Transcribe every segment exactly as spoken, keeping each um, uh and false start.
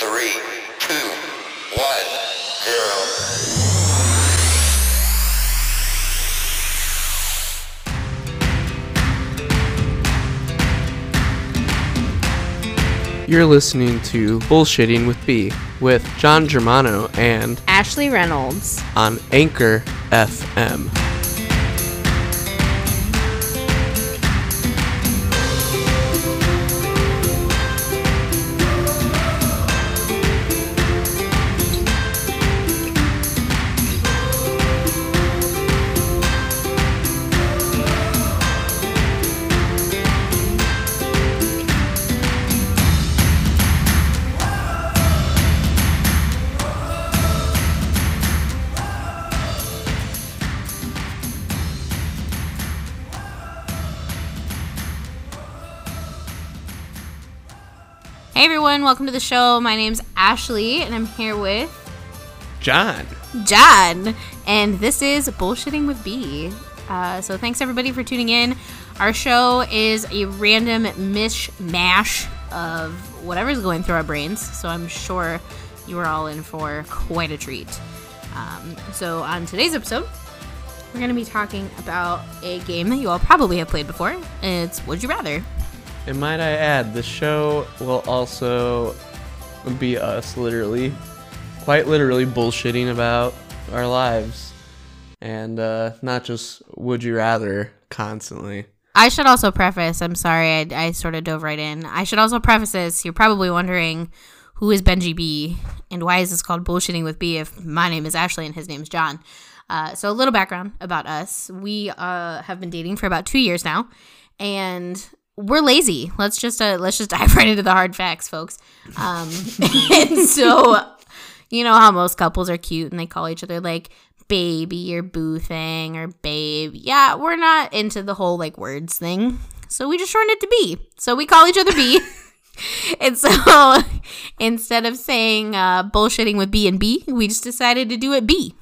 Three, two, one, zero. You're listening to Bullshitting with B with John Germano and Ashley Reynolds on Anchor F M. Hey everyone, welcome to the show. My name's Ashley, and I'm here with... John. John. And this is Bullshitting with B. Uh, so thanks everybody for tuning in. Our show is a random mishmash of whatever's going through our brains, so I'm sure you are all in for quite a treat. Um, so on today's episode, we're going to be talking about a game that you all probably have played before. It's Would You Rather? And might I add, the show will also be us literally, quite literally bullshitting about our lives and uh, not just would you rather constantly. I should also preface, I'm sorry, I, I sort of dove right in. I should also preface this. You're probably wondering, who is Benji B and why is this called Bullshitting with B if my name is Ashley and his name is John? Uh, so a little background about us. We uh, have been dating for about two years now, and... we're lazy. Let's just uh, let's just dive right into the hard facts, folks. Um, and so, you know how most couples are cute and they call each other like baby or boo thing or babe. Yeah, we're not into the whole like words thing. So we just shortened it to B. So we call each other B. And so instead of saying uh, bullshitting with B and B, we just decided to do it B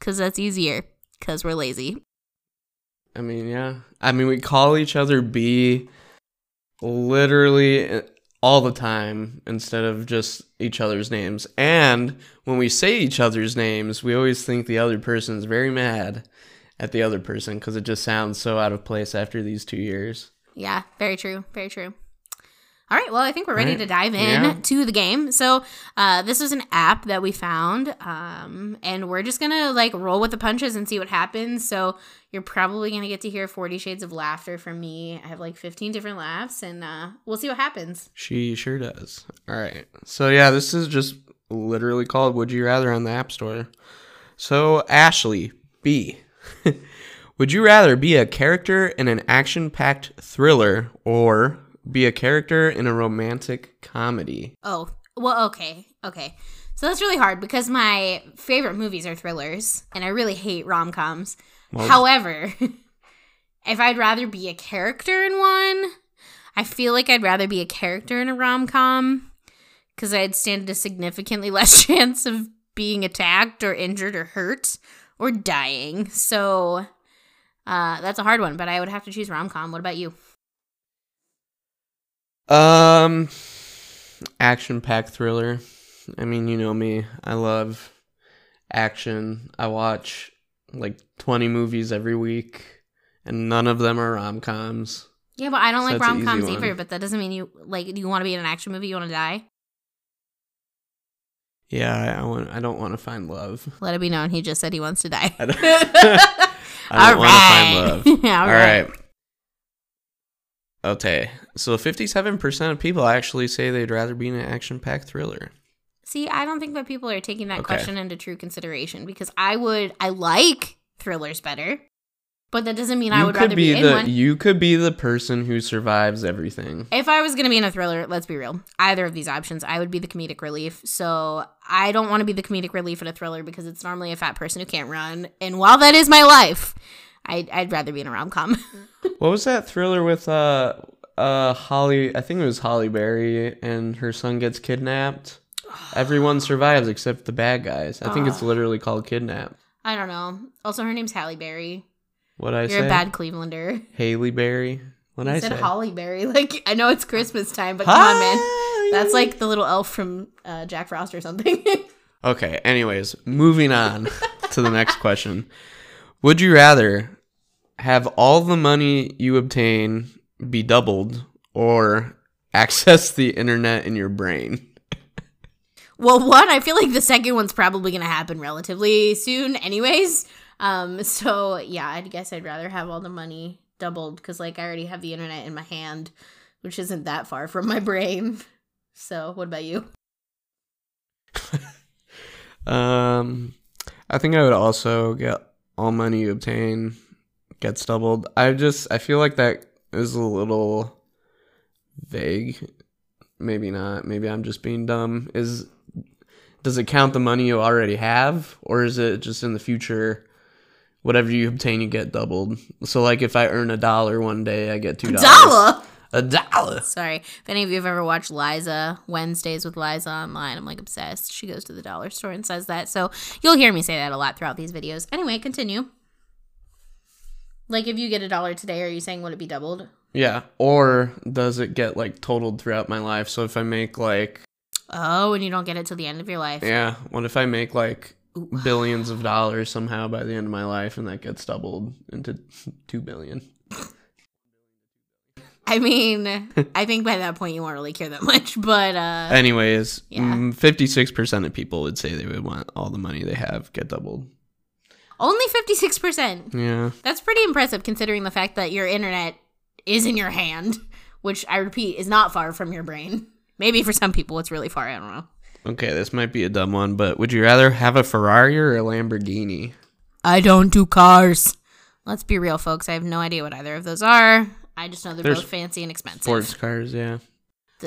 because that's easier because we're lazy. I mean, yeah. I mean, we call each other B literally all the time instead of just each other's names. And when we say each other's names, we always think the other person's very mad at the other person because it just sounds so out of place after these two years. Yeah, very true. Very true. All right, well, I think we're ready right. to dive in yeah. to the game. So uh, this is an app that we found, um, and we're just going to, like, roll with the punches and see what happens. So you're probably going to get to hear forty shades of laughter from me. I have, like, fifteen different laughs, and uh, we'll see what happens. She sure does. All right. So, yeah, this is just literally called Would You Rather on the App Store. So, Ashley B., would you rather be a character in an action-packed thriller or... be a character in a romantic comedy? Oh, well, okay. Okay. So that's really hard because my favorite movies are thrillers and I really hate rom-coms. Well, however, if I'd rather be a character in one, I feel like I'd rather be a character in a rom-com because I'd stand a significantly less chance of being attacked or injured or hurt or dying. So uh, that's a hard one, but I would have to choose rom-com. What about you? Um, action-packed thriller. I mean, you know me. I love action. I watch like twenty movies every week, and none of them are rom-coms. Yeah, but I don't so like rom-coms either. But that doesn't mean you like. Do you want to be in an action movie? You want to die? Yeah, I want. I don't want to find love. Let it be known. He just said he wants to die. I don't, I don't want to find love. All, All right. right. Okay, so fifty-seven percent of people actually say they'd rather be in an action-packed thriller. See, I don't think that people are taking that okay. question into true consideration because I would, I like thrillers better, but that doesn't mean you I would rather be, be in the, one. You could be the person who survives everything. If I was going to be in a thriller, let's be real, either of these options, I would be the comedic relief. So I don't want to be the comedic relief in a thriller because it's normally a fat person who can't run. And while that is my life... I'd, I'd rather be in a rom-com. What was that thriller with uh, uh, Holly? I think it was Halle Berry and her son gets kidnapped. Everyone survives except the bad guys. I think uh, it's literally called Kidnap. I don't know. Also, her name's Halle Berry. What'd I You're say? You're a bad Clevelander. Haley Berry. What'd you I said say? Halle Berry. Like, I know it's Christmas time, but come on, man. That's like the little elf from uh, Jack Frost or something. Okay, anyways, moving on to the next question. Would you rather have all the money you obtain be doubled or access the internet in your brain? Well, one, I feel like the second one's probably going to happen relatively soon anyways. Um, so, yeah, I guess I'd rather have all the money doubled because, like, I already have the internet in my hand, which isn't that far from my brain. So, what about you? um, I think I would also get all money you obtain gets doubled. I just, I feel like that is a little vague. Maybe not. Maybe I'm just being dumb. Is Does it count the money you already have? Or is it just in the future, whatever you obtain, you get doubled? So, like, if I earn a dollar one day, I get two dollars. A dollar? A dollar. Sorry. If any of you have ever watched Liza Wednesdays with Liza online, I'm, like, obsessed. She goes to the dollar store and says that. So you'll hear me say that a lot throughout these videos. Anyway, continue. Like, if you get a dollar today, are you saying would it be doubled? Yeah. Or does it get, like, totaled throughout my life? So if I make, like... Oh, and you don't get it till the end of your life. Yeah. What if I make, like, Ooh. billions of dollars somehow by the end of my life and that gets doubled into two billion? I mean, I think by that point you won't really care that much, but... Uh, Anyways, yeah. fifty-six percent of people would say they would want all the money they have get doubled. Only fifty-six percent? Yeah. That's pretty impressive considering the fact that your internet is in your hand, which, I repeat, is not far from your brain. Maybe for some people it's really far, I don't know. Okay, this might be a dumb one, but would you rather have a Ferrari or a Lamborghini? I don't do cars. Let's be real, folks. I have no idea what either of those are. I just know they're There's both fancy and expensive. Sports cars, yeah.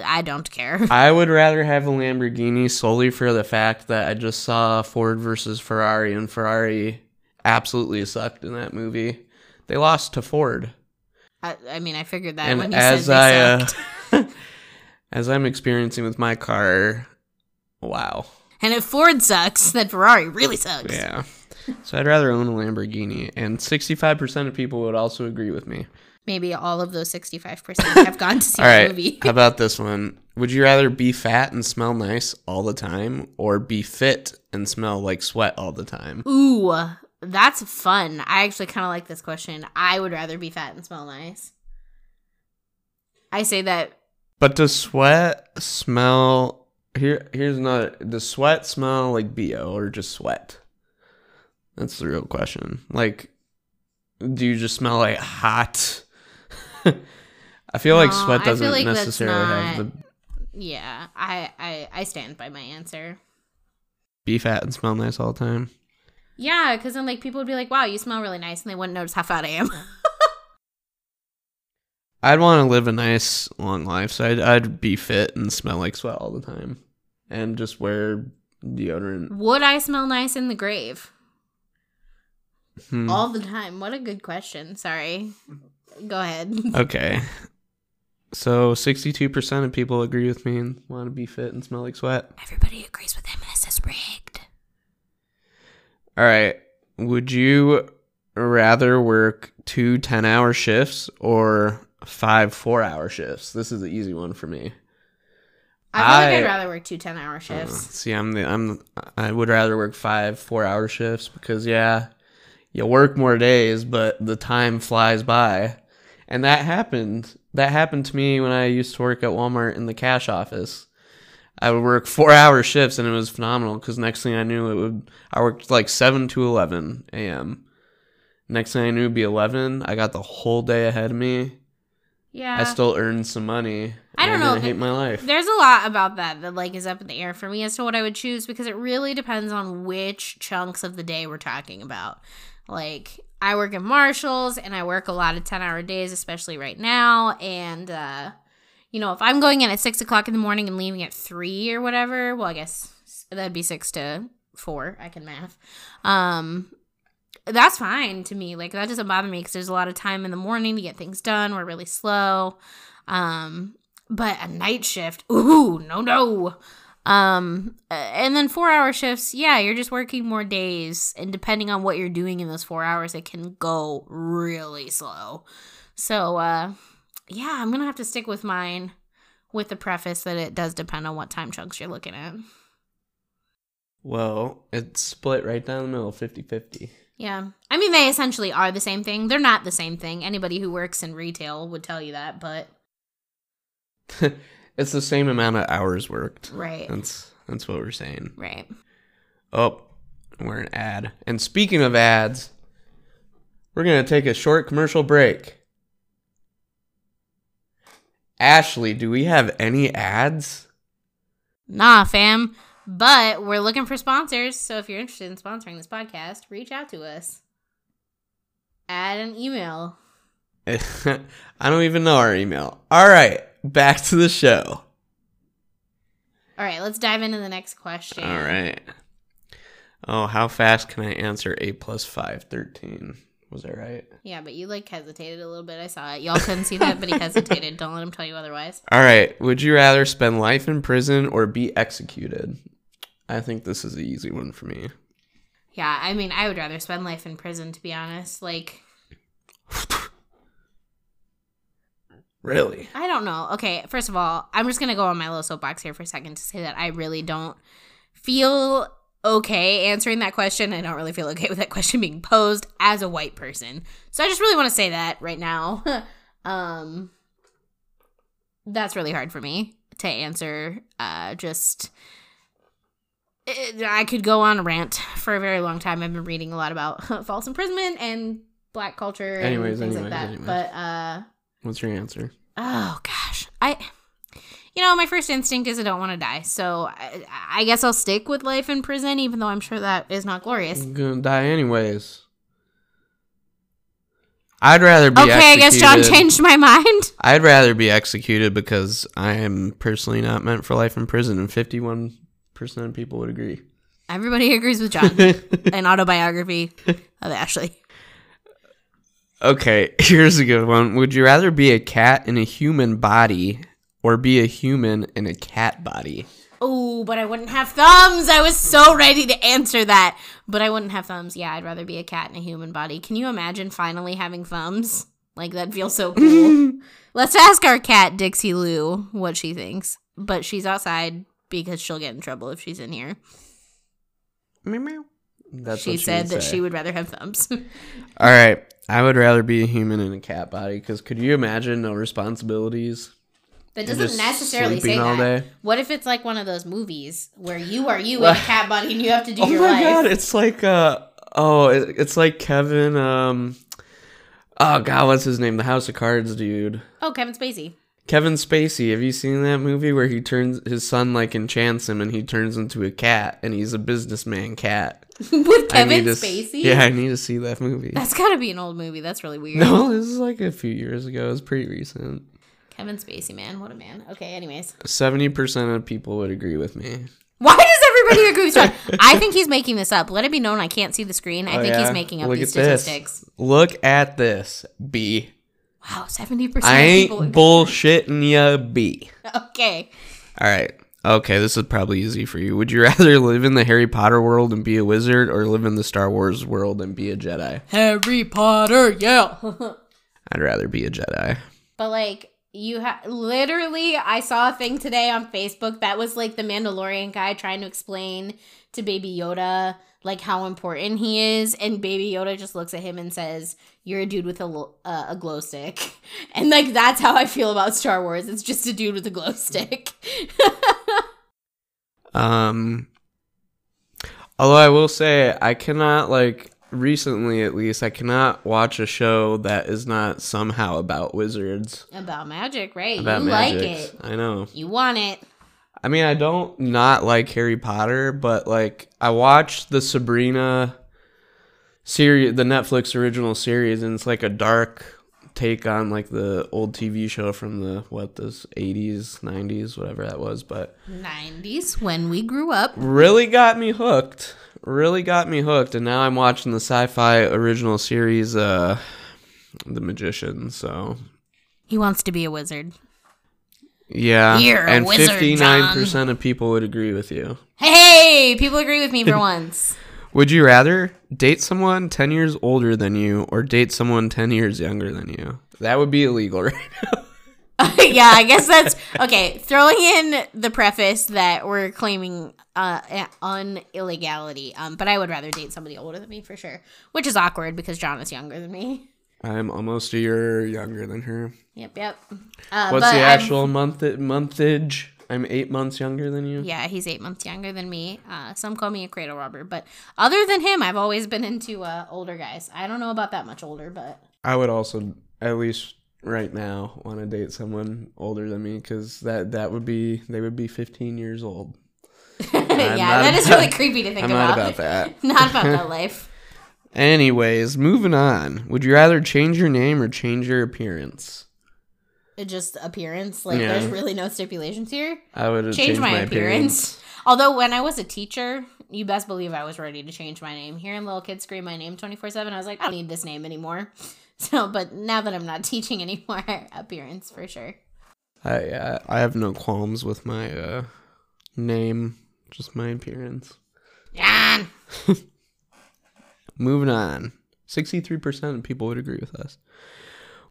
I don't care. I would rather have a Lamborghini solely for the fact that I just saw Ford versus Ferrari, and Ferrari absolutely sucked in that movie. They lost to Ford. I, I mean, I figured that and when you as said they I, sucked. Uh, as I'm experiencing with my car, wow. And if Ford sucks, then Ferrari really sucks. Yeah. So I'd rather own a Lamborghini, and sixty-five percent of people would also agree with me. Maybe all of those sixty-five percent have gone to see the movie. How about this one? Would you rather be fat and smell nice all the time or be fit and smell like sweat all the time? Ooh, that's fun. I actually kind of like this question. I would rather be fat and smell nice. I say that. But does sweat smell... Here, here's another. Does sweat smell like B O or just sweat? That's the real question. Like... Do you just smell like hot? I feel no, like sweat doesn't like necessarily not... have the... Yeah, I, I, I stand by my answer. Be fat and smell nice all the time? Yeah, because then like people would be like, wow, you smell really nice, and they wouldn't notice how fat I am. I'd want to live a nice, long life, so I'd, I'd be fit and smell like sweat all the time. And just wear deodorant. Would I smell nice in the grave? Hmm. All the time. What a good question. Sorry. Go ahead. Okay. So sixty-two percent of people agree with me and want to be fit and smell like sweat. Everybody agrees with him and it's just rigged. All right. Would you rather work two ten-hour shifts or five four-hour shifts? This is the easy one for me. I feel I, like I'd rather work two ten-hour shifts. Uh, see, I'm the, I'm. I would rather work five four-hour shifts because, yeah... You work more days, but the time flies by. And that happened. That happened to me when I used to work at Walmart in the cash office. I would work four-hour shifts, and it was phenomenal, because next thing I knew, it would. I worked like seven to eleven a.m. Next thing I knew, it would be eleven. I got the whole day ahead of me. Yeah. I still earned some money. I don't I know. I hate my life. There's a lot about that that like is up in the air for me as to what I would choose, because it really depends on which chunks of the day we're talking about. Like, I work at Marshalls, and I work a lot of ten-hour days, especially right now. And, uh, you know, if I'm going in at six o'clock in the morning and leaving at three or whatever, well, I guess that'd be six to four. I can math. Um, that's fine to me. Like, that doesn't bother me because there's a lot of time in the morning to get things done. We're really slow. Um, but a night shift, ooh, no, no. Um, and then four hour shifts, yeah, you're just working more days, and depending on what you're doing in those four hours, it can go really slow. So, uh, yeah, I'm going to have to stick with mine. with the preface that it does depend on what time chunks you're looking at. Well, it's split right down the middle, fifty-fifty. Yeah. I mean, they essentially are the same thing. They're not the same thing. Anybody who works in retail would tell you that, but... It's the same amount of hours worked. Right. That's that's what we're saying. Right. Oh, we're an ad. And speaking of ads, we're going to take a short commercial break. Ashley, do we have any ads? Nah, fam. But we're looking for sponsors, so if you're interested in sponsoring this podcast, reach out to us. Add an email. I don't even know our email. All right, back to the show. All right, let's dive into the next question. All right. Oh, how fast can I answer eight plus five, thirteen? Was that right? Yeah, but you, like, hesitated a little bit. I saw it. Y'all couldn't see that, but he hesitated. Don't let him tell you otherwise. All right. Would you rather spend life in prison or be executed? I think this is the easy one for me. Yeah, I mean, I would rather spend life in prison, to be honest. Like, really? I don't know. Okay, first of all, I'm just going to go on my little soapbox here for a second to say that I really don't feel okay answering that question. I don't really feel okay with that question being posed as a white person. So I just really want to say that right now. um, that's really hard for me to answer. Uh, just... I could go on a rant for a very long time. I've been reading a lot about false imprisonment and black culture and anyways, things anyways, like that. Anyways. But uh, what's your answer? Oh, gosh. I... You know, my first instinct is I don't want to die, so I, I guess I'll stick with life in prison, even though I'm sure that is not glorious. I'm gonna die anyways. I'd rather be okay, executed. Okay, I guess John changed my mind. I'd rather be executed because I am personally not meant for life in prison, and fifty-one percent of people would agree. Everybody agrees with John. An autobiography of Ashley. Okay, here's a good one. Would you rather be a cat in a human body... or be a human in a cat body? Oh, but I wouldn't have thumbs. I was so ready to answer that. But I wouldn't have thumbs. Yeah, I'd rather be a cat in a human body. Can you imagine finally having thumbs? Like, that feels so cool. Let's ask our cat, Dixie Lou, what she thinks. But she's outside because she'll get in trouble if she's in here. Meow, meow. That's she, what she said that say. She would rather have thumbs. All right. I would rather be a human in a cat body because could you imagine no responsibilities? That doesn't necessarily say that. What if it's like one of those movies where you are you in a cat body and you have to do your life? Oh my god, it's like uh oh, it, it's like Kevin um oh god, what's his name? The House of Cards dude. Oh, Kevin Spacey. Kevin Spacey. Have you seen that movie where he turns his son like enchants him and he turns into a cat and he's a businessman cat? With Kevin Spacey? See, yeah, I need to see that movie. That's got to be an old movie. That's really weird. No, this is like a few years ago. It's pretty recent. Kevin Spacey, man. What a man. Okay, anyways. seventy percent of people would agree with me. Why does everybody agree with John? I think he's making this up. Let it be known I can't see the screen. I oh, think yeah. he's making up Look these statistics. This. Look at this, B. Wow, seventy percent I ain't of people bullshitting ya, B. Okay. All right. Okay, this is probably easy for you. Would you rather live in the Harry Potter world and be a wizard or live in the Star Wars world and be a Jedi? Harry Potter, yeah. I'd rather be a Jedi. But, like... You ha- literally, I saw a thing today on Facebook that was like the Mandalorian guy trying to explain to Baby Yoda like how important he is, and Baby Yoda just looks at him and says, "You're a dude with a lo- uh, a glow stick," and like that's how I feel about Star Wars. It's just a dude with a glow stick. um, although I will say, I cannot like. Recently, at least, I cannot watch a show that is not somehow about wizards. About magic, right? About you magic. Like it. I know. You want it. I mean, I don't not like Harry Potter, but, like, I watched the Sabrina series, the Netflix original series, and it's, like, a dark take on, like, the old T V show from the, what, this eighties, nineties, whatever that was, but... nineties, when we grew up. Really got me hooked. Really got me hooked, and now I'm watching the sci-fi original series, uh, The Magician, so... He wants to be a wizard. Yeah, You're and a wizard, fifty-nine percent John. Of people would agree with you. Hey, people agree with me for once. Would you rather date someone ten years older than you or date someone ten years younger than you? That would be illegal right now. Yeah, I guess that's okay. Throwing in the preface that we're claiming uh, un illegality, um, but I would rather date somebody older than me for sure, which is awkward because John is younger than me. I'm almost a year younger than her. Yep, yep. Uh, What's the actual I'm, month monthage? I'm eight months younger than you. Yeah, he's eight months younger than me. Uh, some call me a cradle robber, but other than him, I've always been into uh, older guys. I don't know about that much older, but I would also at least. Right now, want to date someone older than me because that, that would be they would be fifteen years old. Yeah, that is about, really creepy to think I'm about. Not about that. Not about that life. Anyways, moving on. Would you rather change your name or change your appearance? Just appearance. Like yeah. There's really no stipulations here. I would change, change my, my appearance. appearance. Although when I was a teacher, you best believe I was ready to change my name. Hearing little kids scream my name twenty-four seven, I was like, I don't need this name anymore. So, but now that I'm not teaching anymore, appearance for sure. I uh, I have no qualms with my uh, name, just my appearance. Yeah. Moving on. sixty-three percent of people would agree with us.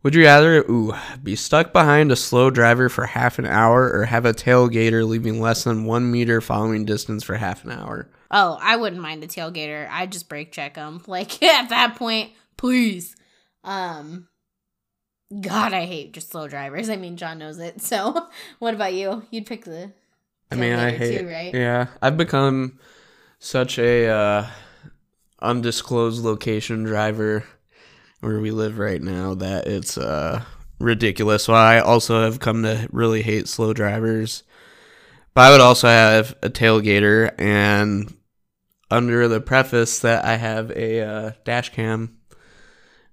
Would you rather ooh, be stuck behind a slow driver for half an hour or have a tailgater leaving less than one meter following distance for half an hour? Oh, I wouldn't mind a tailgater. I'd just brake check them. Like, at that point, please. Um, God, I hate just slow drivers. I mean, John knows it. So, what about you? You'd pick the. I mean, I hate. Too, right? Yeah, I've become such a uh, undisclosed location driver where we live right now that it's uh ridiculous. So I also have come to really hate slow drivers. But I would also have a tailgater, and under the preface that I have a uh, dash cam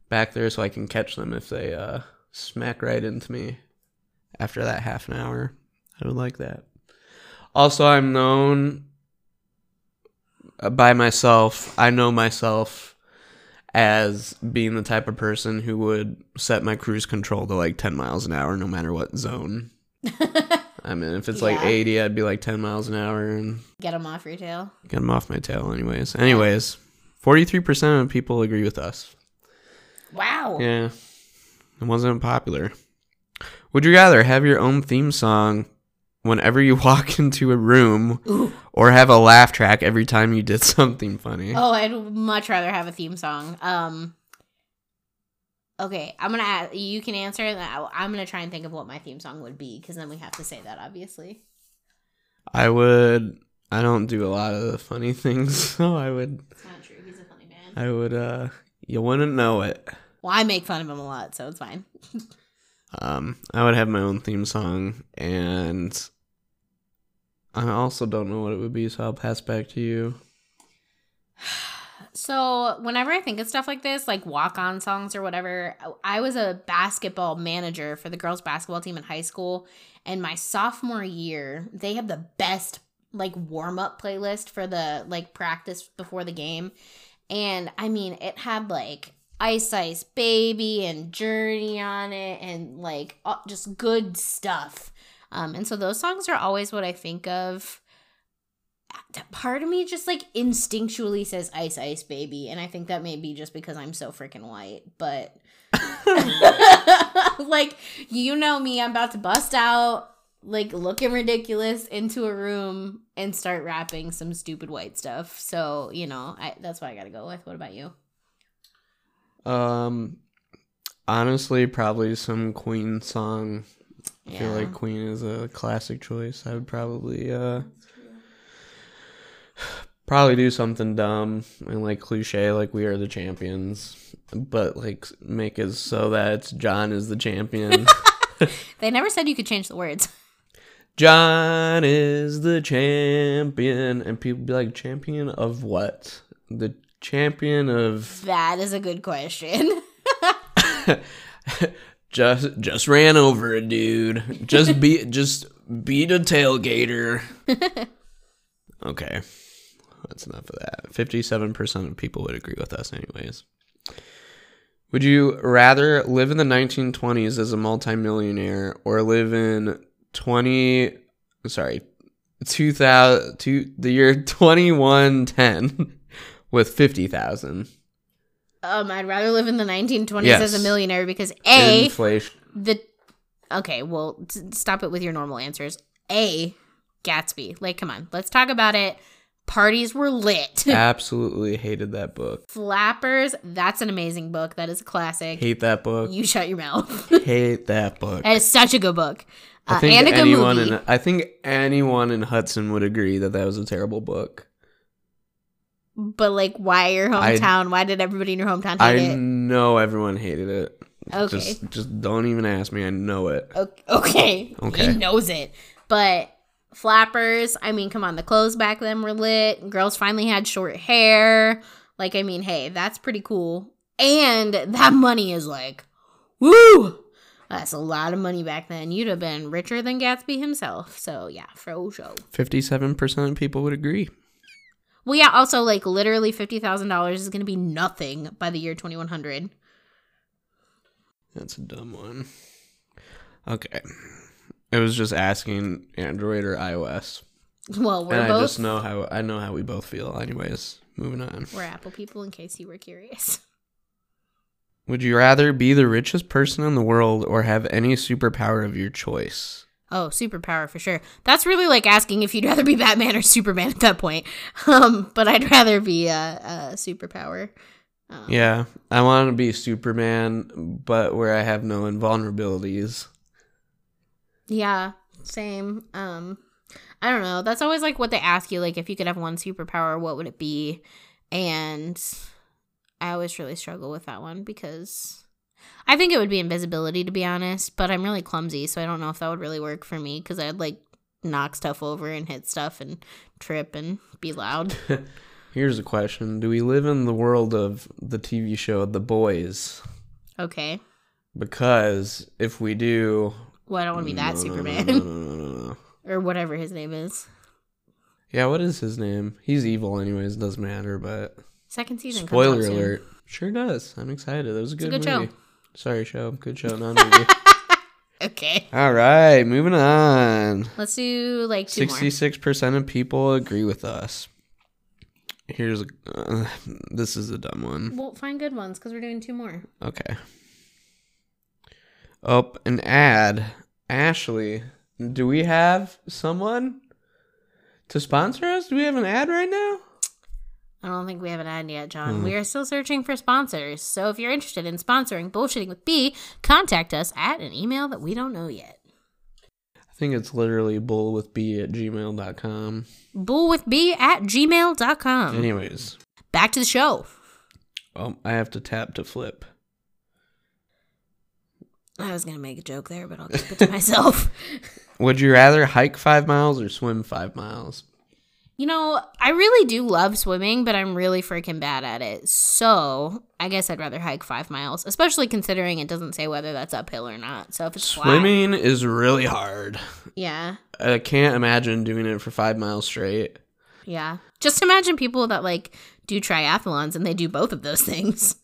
back there so I can catch them if they uh, smack right into me after that half an hour. I would like that. Also, I'm known by myself. I know myself as being the type of person who would set my cruise control to like ten miles an hour no matter what zone. I mean, if it's yeah. like eighty, I'd be like ten miles an hour. And get them off your tail. Get them off my tail anyways. Anyways, forty-three percent of people agree with us. Wow. Yeah. It wasn't popular. Would you rather have your own theme song whenever you walk into a room Ooh. Or have a laugh track every time you did something funny? Oh, I'd much rather have a theme song. Um, okay, I'm going to you can answer it. I'm going to try and think of what my theme song would be because then we have to say that, obviously. I would. I don't do a lot of the funny things, so I would. It's not true. He's a funny man. I would, uh. You wouldn't know it. Well, I make fun of him a lot, so it's fine. um, I would have my own theme song, and I also don't know what it would be, so I'll pass back to you. So whenever I think of stuff like this, like walk-on songs or whatever, I was a basketball manager for the girls' basketball team in high school, and my sophomore year, they have the best like warm-up playlist for the like practice before the game. And, I mean, it had, like, Ice Ice Baby and Journey on it and, like, all, just good stuff. Um, and so those songs are always what I think of. Part of me just, like, instinctually says Ice Ice Baby. And I think that may be just because I'm so freaking white. But, like, you know me. I'm about to bust out, like, looking ridiculous into a room and start rapping some stupid white stuff. So, you know, I, that's what I got to go with. What about you? Um, honestly, probably some Queen song. Yeah. I feel like Queen is a classic choice. I would probably, uh, probably do something dumb and like cliche, like We Are the Champions, but like make it so that it's John is the champion. They never said you could change the words. John is the champion. And people be like, champion of what? The champion of... That is a good question. just just ran over a dude. Just, be, just beat a tailgater. Okay. That's enough of that. fifty-seven percent of people would agree with us anyways. Would you rather live in the nineteen twenties as a multimillionaire or live in... Twenty, sorry, two thousand, two the year twenty one ten, with fifty thousand. Um, I'd rather live in the nineteen twenties yes. as a millionaire because a inflation. The Okay, well, t- stop it with your normal answers. A, Gatsby. Like, come on. Let's talk about it. Parties were lit. Absolutely hated that book. Flappers, that's an amazing book. That is a classic. Hate that book. You shut your mouth. Hate that book. That is such a good book. Uh, I think and a good movie. In, I think anyone in Hudson would agree that that was a terrible book. But, like, why your hometown? I, why did everybody in your hometown hate I it? I know everyone hated it. Okay. Just, just don't even ask me. I know it. Okay. Okay. He knows it. But Flappers, I mean, come on. The clothes back then were lit. Girls finally had short hair. Like, I mean, hey, that's pretty cool. And that money is like, woo! That's a lot of money back then. You'd have been richer than Gatsby himself. So, yeah, for sure. fifty-seven percent of people would agree. Well, yeah, also, like, literally fifty thousand dollars is going to be nothing by the year twenty-one hundred. That's a dumb one. Okay. It was just asking Android or iOS. Well, we're and both. I just know how, I know how we both feel. Anyways, moving on. We're Apple people, in case you were curious. Would you rather be the richest person in the world or have any superpower of your choice? Oh, superpower for sure. That's really like asking if you'd rather be Batman or Superman at that point. Um, but I'd rather be a, a superpower. Um, yeah, I want to be Superman, but where I have no invulnerabilities. Yeah, same. Um, I don't know. That's always like what they ask you. Like, if you could have one superpower, what would it be? And I always really struggle with that one because I think it would be invisibility, to be honest, but I'm really clumsy, so I don't know if that would really work for me because I'd, like, knock stuff over and hit stuff and trip and be loud. Here's a question. Do we live in the world of the T V show The Boys? Okay. Because if we do... Well, I don't want to be that no, Superman. No, no, no, no, no. Or whatever his name is. Yeah, what is his name? He's evil anyways. Doesn't matter, but... Second season comes out soon. Spoiler alert. Sure does. I'm excited. That was a good, it's a good movie. Show. Sorry, show. Good show, not movie. Okay. All right, moving on. Let's do like two more. sixty-six percent of people agree with us. Here's a, uh, this is a dumb one. Well, find good ones because we're doing two more. Okay. Oh, an ad. Ashley, do we have someone to sponsor us? Do we have an ad right now? I don't think we have an ad yet, John. Mm. We are still searching for sponsors. So if you're interested in sponsoring Bullshitting with B, contact us at an email that we don't know yet. I think it's literally bullwithb at gmail dot com. Bullwithb at gmail dot com. Anyways. Back to the show. Oh, I have to tap to flip. I was going to make a joke there, but I'll keep it to myself. Would you rather hike five miles or swim five miles? You know, I really do love swimming, but I'm really freaking bad at it. So I guess I'd rather hike five miles, especially considering it doesn't say whether that's uphill or not. So if it's swimming flat, is really hard. Yeah. I can't imagine doing it for five miles straight. Yeah. Just imagine people that like do triathlons and they do both of those things.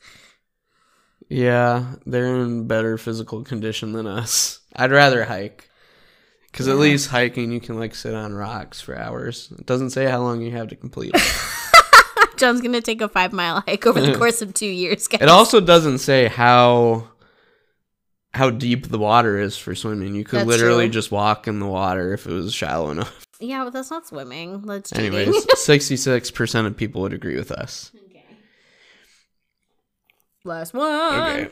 Yeah. They're in better physical condition than us. I'd rather hike. Because yeah. At least hiking, you can, like, sit on rocks for hours. It doesn't say how long you have to complete it. John's going to take a five-mile hike over the course of two years, guys. It also doesn't say how how deep the water is for swimming. You could that's literally true. Just walk in the water if it was shallow enough. Yeah, but that's not swimming. That's anyways, sixty-six percent of people would agree with us. Okay. Last one. Okay.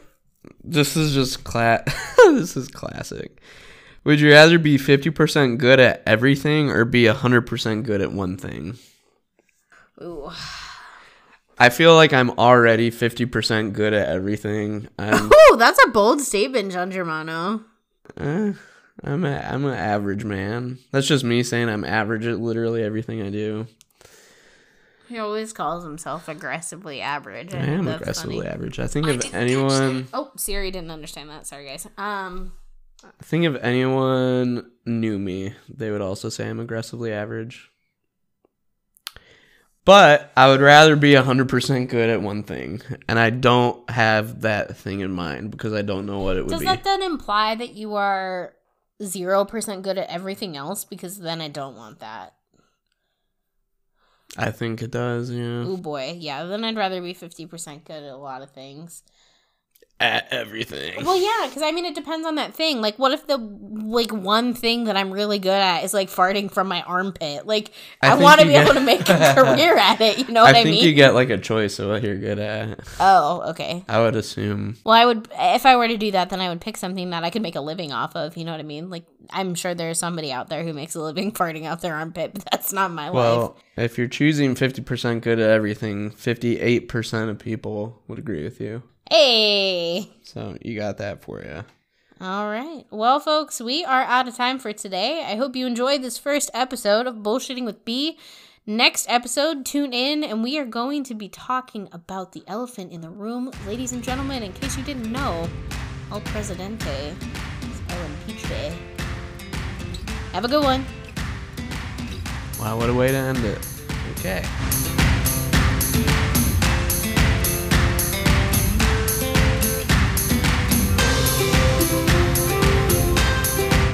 This is just cla- This is classic. Would you rather be fifty percent good at everything or be one hundred percent good at one thing? Ooh. I feel like I'm already fifty percent good at everything. I'm, oh, that's a bold statement, John Germano. Eh, I'm a, I'm an average man. That's just me saying I'm average at literally everything I do. He always calls himself aggressively average. I, I am aggressively funny. Average. I think oh, if I anyone... Oh, Siri didn't understand that. Sorry, guys. Um... I think if anyone knew me, they would also say I'm aggressively average. But I would rather be one hundred percent good at one thing. And I don't have that thing in mind because I don't know what it would Does be. Does that then imply that you are zero percent good at everything else? Because then I don't want that. I think it does, yeah. Oh boy, yeah. Then I'd rather be fifty percent good at a lot of things. at everything. Well, yeah, because I mean, it depends on that thing. Like, what if the, like, one thing that I'm really good at is, like, farting from my armpit? Like, I, I want to be get... able to make a career at it, you know what I, I mean? I think you get, like, a choice of what you're good at. Oh, okay. I would assume. Well, I would, if I were to do that, then I would pick something that I could make a living off of, you know what I mean? Like, I'm sure there's somebody out there who makes a living farting out their armpit, but that's not my well, life. Well, if you're choosing fifty percent good at everything, fifty-eight percent of people would agree with you. Hey. So you got that for you. All right. Well, folks, we are out of time for today. I hope you enjoyed this first episode of Bullshitting with B. Next episode, tune in, and we are going to be talking about the elephant in the room. Ladies and gentlemen, in case you didn't know, El Presidente is El Impeachment. Have a good one. Wow, what a way to end it. Okay.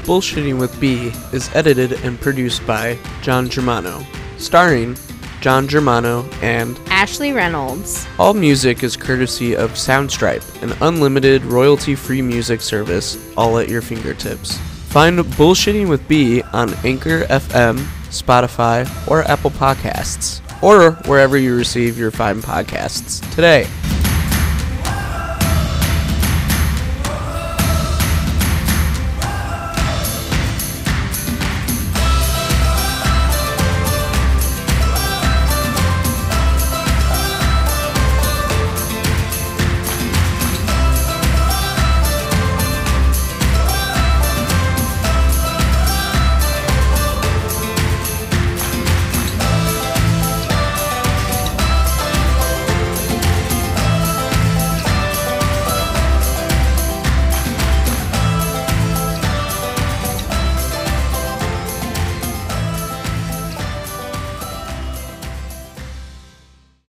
Bullshitting with B is edited and produced by John Germano, starring John Germano and Ashley Reynolds. All music is courtesy of Soundstripe, an unlimited royalty-free music service, all at your fingertips. Find Bullshitting with B on Anchor F M, Spotify, or Apple Podcasts, or wherever you receive your fine podcasts today.